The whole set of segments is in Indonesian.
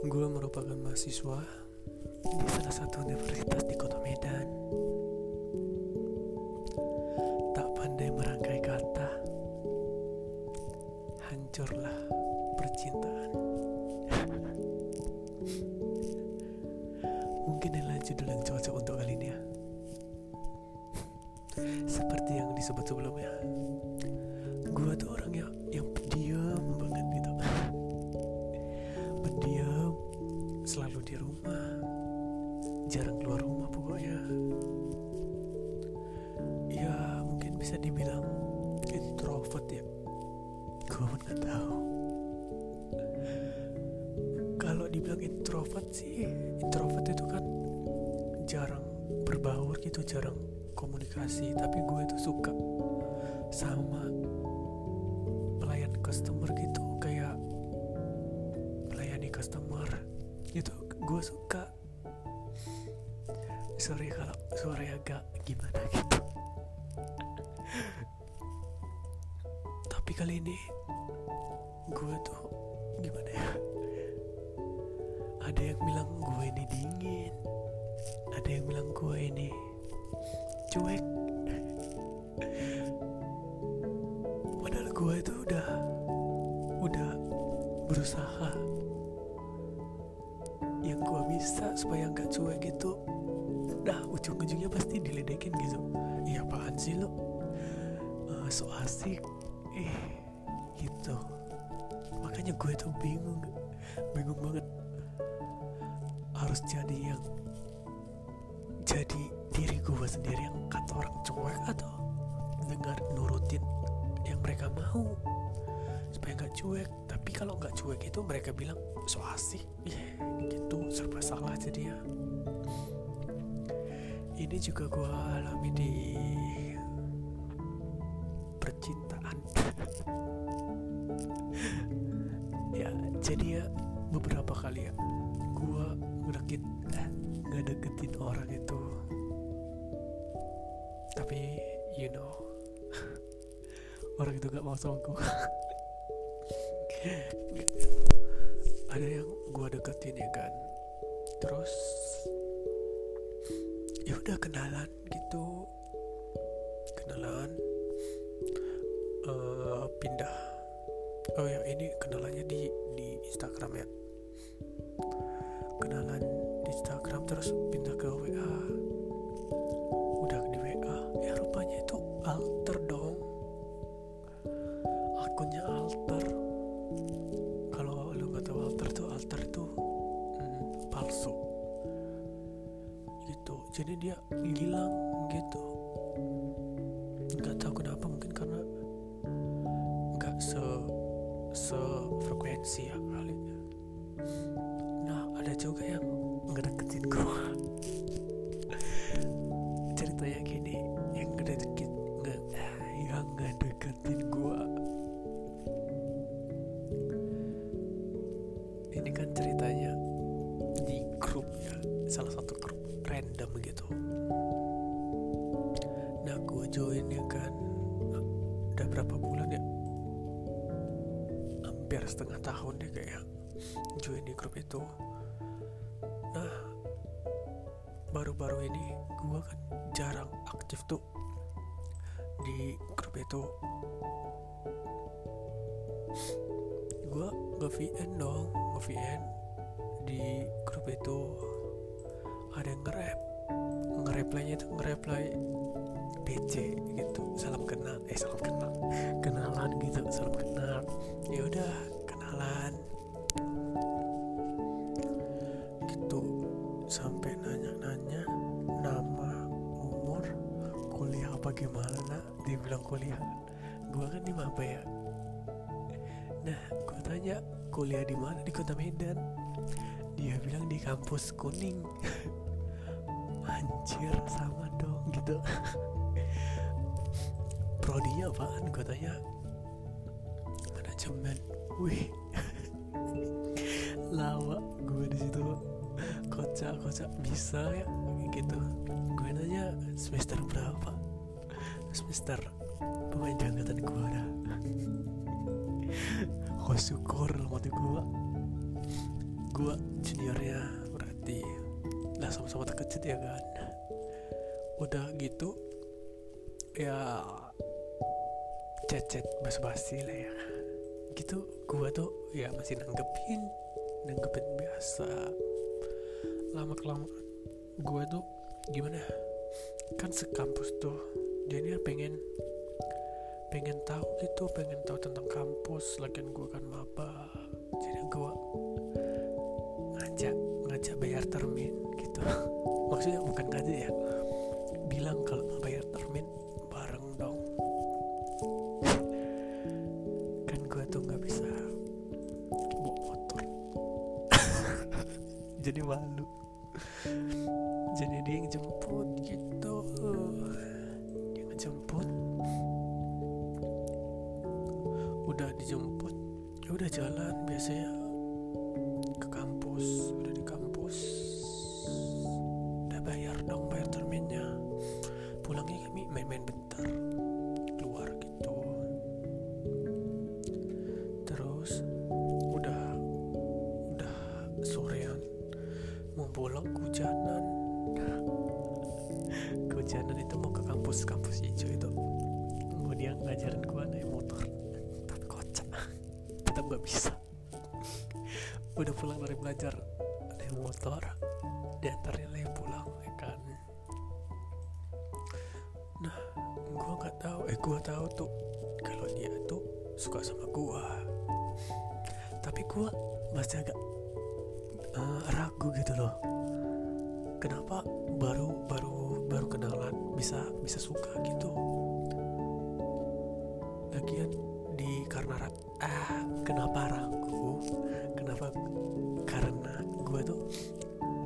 Gue merupakan mahasiswa di salah satu universitas di Kota Medan. Tak pandai merangkai kata, hancurlah percintaan. Mungkin adalah judul yang cocok untuk kali ini ya. Seperti yang disebut sebelumnya, gue tuh orang yang pendiam banget gitu. Pendiam, selalu di rumah, jarang keluar rumah pokoknya. Ya mungkin bisa dibilang introvert ya. Gue pun gak tahu. Kalau dibilang introvert sih, introvert itu kan jarang berbaur gitu, jarang komunikasi. Tapi gue tuh suka sama pelayan customer gitu, kayak melayani customer gitu, gue suka. Sorry kalau suara agak gimana gitu. Tapi kali ini gue tuh gimana ya, ada yang bilang gue ini dingin, ada yang bilang gue ini cuek. Padahal gue itu udah berusaha yang gue bisa supaya gak cuek gitu. Nah, ujung-ujungnya pasti diledekin gitu. Iya apaan sih lo, so asik gitu. Makanya gue tuh bingung banget harus jadi diri gue sendiri yang kata orang cuek, atau dengar nurutin yang mereka mau supaya gak cuek. Tapi kalau gak cuek itu mereka bilang so asik gitu, serba salah jadinya. Ini juga gue alami di percintaan. Ya jadi ya beberapa kali ya gue ngedeketin orang itu, tapi you know orang itu gak mau sama gue. Ada yang gue deketin ya kan, terus ya udah kenalan gitu, pindah. Oh ya, ini kenalannya di Instagram ya, kenalan di Instagram terus pindah ke WA. Udah di WA ya rupanya itu alter dong, akunnya alter. Kalau lu nggak tahu alter itu palsu gitu. Jadi dia hilang gitu, nggak tahu kenapa, mungkin karena nggak sefrekuensi ya kali. Nah ada juga yang ngedeketin gue. Ceritanya gini, yang ngedeketin gue. Ini kan ceritanya di grup ya, salah satu grup random gitu. Nah gue join ya kan, udah berapa bulan ya, hampir setengah tahun ya kayak join di grup itu. Nah baru-baru ini gue kan jarang aktif tuh di grup itu. Gue nge-VN di grup itu. Ada yang nge-reply-nya tuh nge-reply PC gitu, salam kenal kenalan gitu, salam kenal. Ya udah kenalan gitu, sampai nanya-nanya nama, umur, kuliah apa gimana. Dia bilang kuliah, gue kan di Maba ya. Nah gue tanya kuliah di mana, di Kota Medan. Dia bilang di kampus Kuning. Anjir, sama dong gitu. Prodinya apaan? Gue tanya manajemen. Wih, lawak gue di situ, kocak bisa ya gitu. Gue nanya semester berapa, semester pemain angkatan gue dah. Syukur lah mati gue gue juniornya, berarti udah sama-sama terkejut ya kan. Udah gitu ya cecet basa-basi lah ya gitu. Gue tuh ya masih nanggepin biasa. Lama-kelamaan gue tuh gimana kan, sekampus tuh jadinya pengen tahu gitu, pengen tahu tentang kampus. Lagian gue kan maba, jadi gue ngajak bayar termin gitu. Maksudnya bukan ngajak ya, bilang kalau mau bayar termin bareng dong. Kan gue tuh nggak bisa bawa motor, jadi malu. Jadi dia yang jemput gitu, dia ngejemput. Udah dijemput, ya udah jalan biasanya ke kampus. Udah di kampus, udah bayar dong, bayar terminnya. Pulangnya kami main-main bentar, keluar gitu. Terus udah sorean, mau pulang hujanan. Hujanan itu mau ke kampus hijau itu. Kemudian ngajarin gua naik motor, tetap kocak, tetap gak bisa. Udah pulang dari belajar naik motor, diantarin lagi pulang ya kan. Nah, gua tahu tuh kalau dia tuh suka sama gua. Tapi gua masih agak ragu gitu loh. Kenapa baru kenalan bisa suka gitu? Lagian kenapa ragu? Kenapa? Karena gue tuh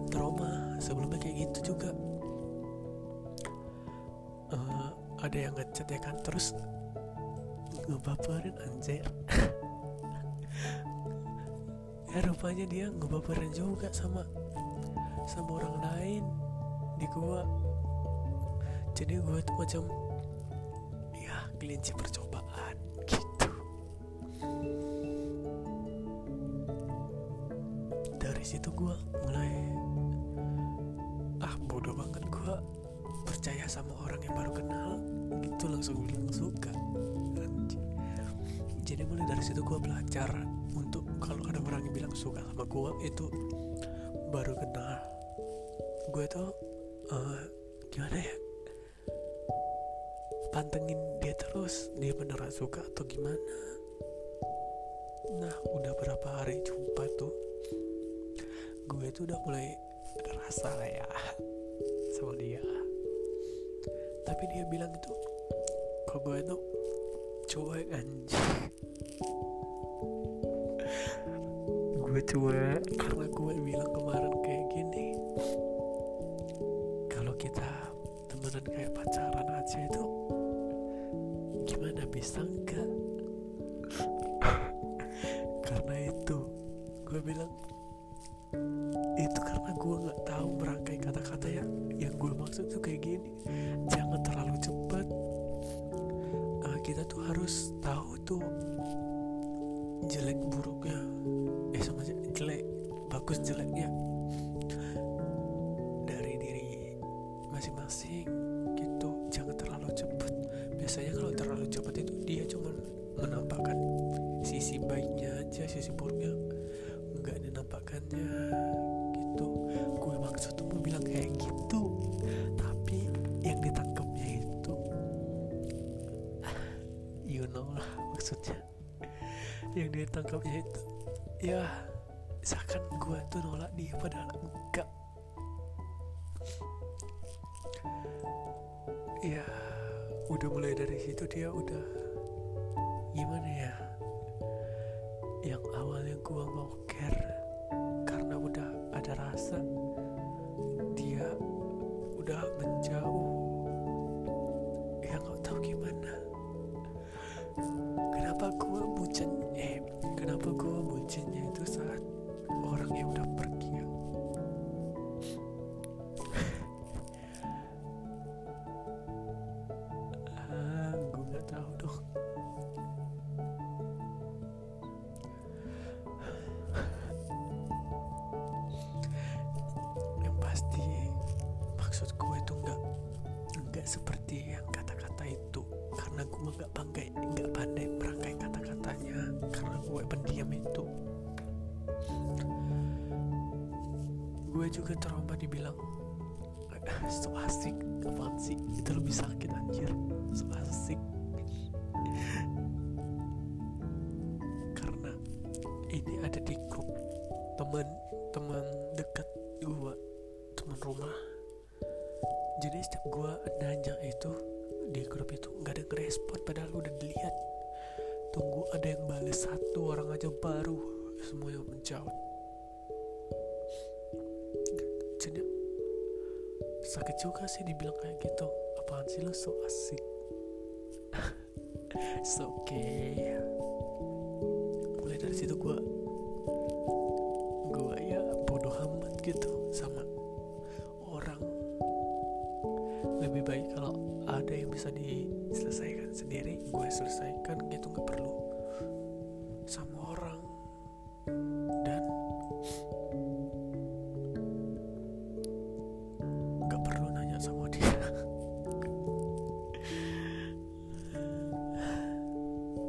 trauma sebelumnya kayak gitu juga. Ada yang ngechat ya kan, terus ngebaperin anjir. Rupanya dia ngebaperin juga sama orang lain di gua. Jadi gua tuh macam ya kelinci percobaan gitu. Dari situ gua mulai bodoh banget, gua percaya sama orang yang baru kenal gitu, langsung bilang suka. Jadi mulai dari situ gua belajar untuk kalau ada orang yang bilang suka sama gua itu baru kenal. Gue tuh gimana ya, pantengin dia terus, dia beneran suka atau gimana. Nah, udah berapa hari jumpa tuh, gue tuh udah mulai ada rasa lah ya sama dia. Tapi dia bilang itu kok gue tuh cuek anjing. Gue cuek karena gue bilang kemarin kayak gini, kita temenan kayak pacaran aja itu gimana bisa enggak. Karena itu gue bilang itu karena gue nggak tahu merangkai kata-kata yang gue maksud tuh kayak gini. Jangan terlalu cepat, kita tuh harus tahu tuh jelek buruknya, sama aja jelek bagus jeleknya masing-masing gitu. Jangan terlalu cepat. Biasanya kalau terlalu cepat itu dia cuma menampakkan sisi baiknya aja, sisi buruknya enggak dinampakkannya gitu. Gue maksud tuh bilang kayak gitu, tapi yang ditangkapnya itu you know lah maksudnya. Yang ditangkapnya itu ya seakan gue tuh nolak dia, padahal enggak. Ya udah mulai dari situ dia udah gimana ya, yang awalnya gua boker karena udah ada rasa, dia udah menjauh. Ya gak tau gimana, kenapa gua bucinnya itu saat orang yang udah pergi ya. tidak seperti yang kata-kata itu, karena gue nggak pandai merangkai kata-katanya, karena gue pendiam itu. Gue juga trauma dibilang so asik, apaan sih, itu lebih sakit anjir, so asik. Karena ini ada di grup teman dekat gue, teman rumah. Jadi setiap gue nanjak itu di grup itu nggak ada ngerespon, padahal udah dilihat. Tunggu ada yang bales satu orang aja baru semuanya menjauh. Jadi sakit juga sih dibilang kayak gitu, apaan sih lo so asik. It's okay. Mulai dari situ gue ya bodoh amat gitu sama orang. Lebih baik kalau ada yang bisa diselesaikan sendiri, gue selesaikan gitu, nggak perlu sama orang. Dan nggak perlu nanya sama dia.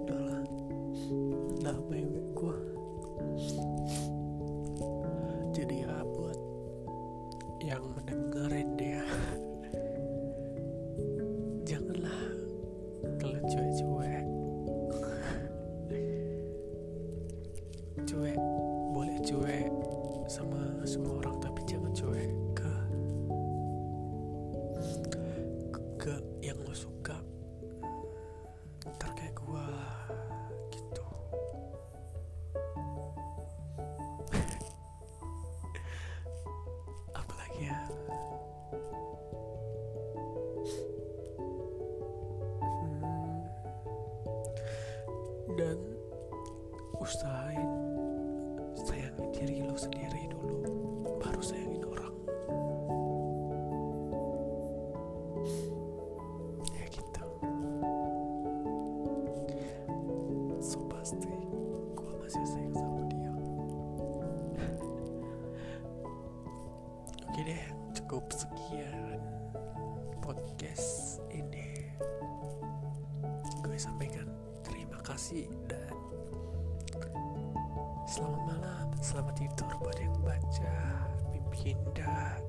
Udah lah, udah mewek gue. Jadi ya buat yang mendengarin dia, cuek boleh cuek sama semua orang, tapi jangan cuek ke yang lo suka. Ntar kayak gua gitu. Apalagi ya, dan usahain sayangin diri lo sendiri dulu, baru sayangin orang. Ya gitu. So pasti gue masih sayang sama dia. Oke deh, cukup sekian podcast ini. Gue sampaikan terima kasih dan selamat malam, selamat tidur buat yang baca mimpi indah,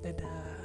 dan dadah.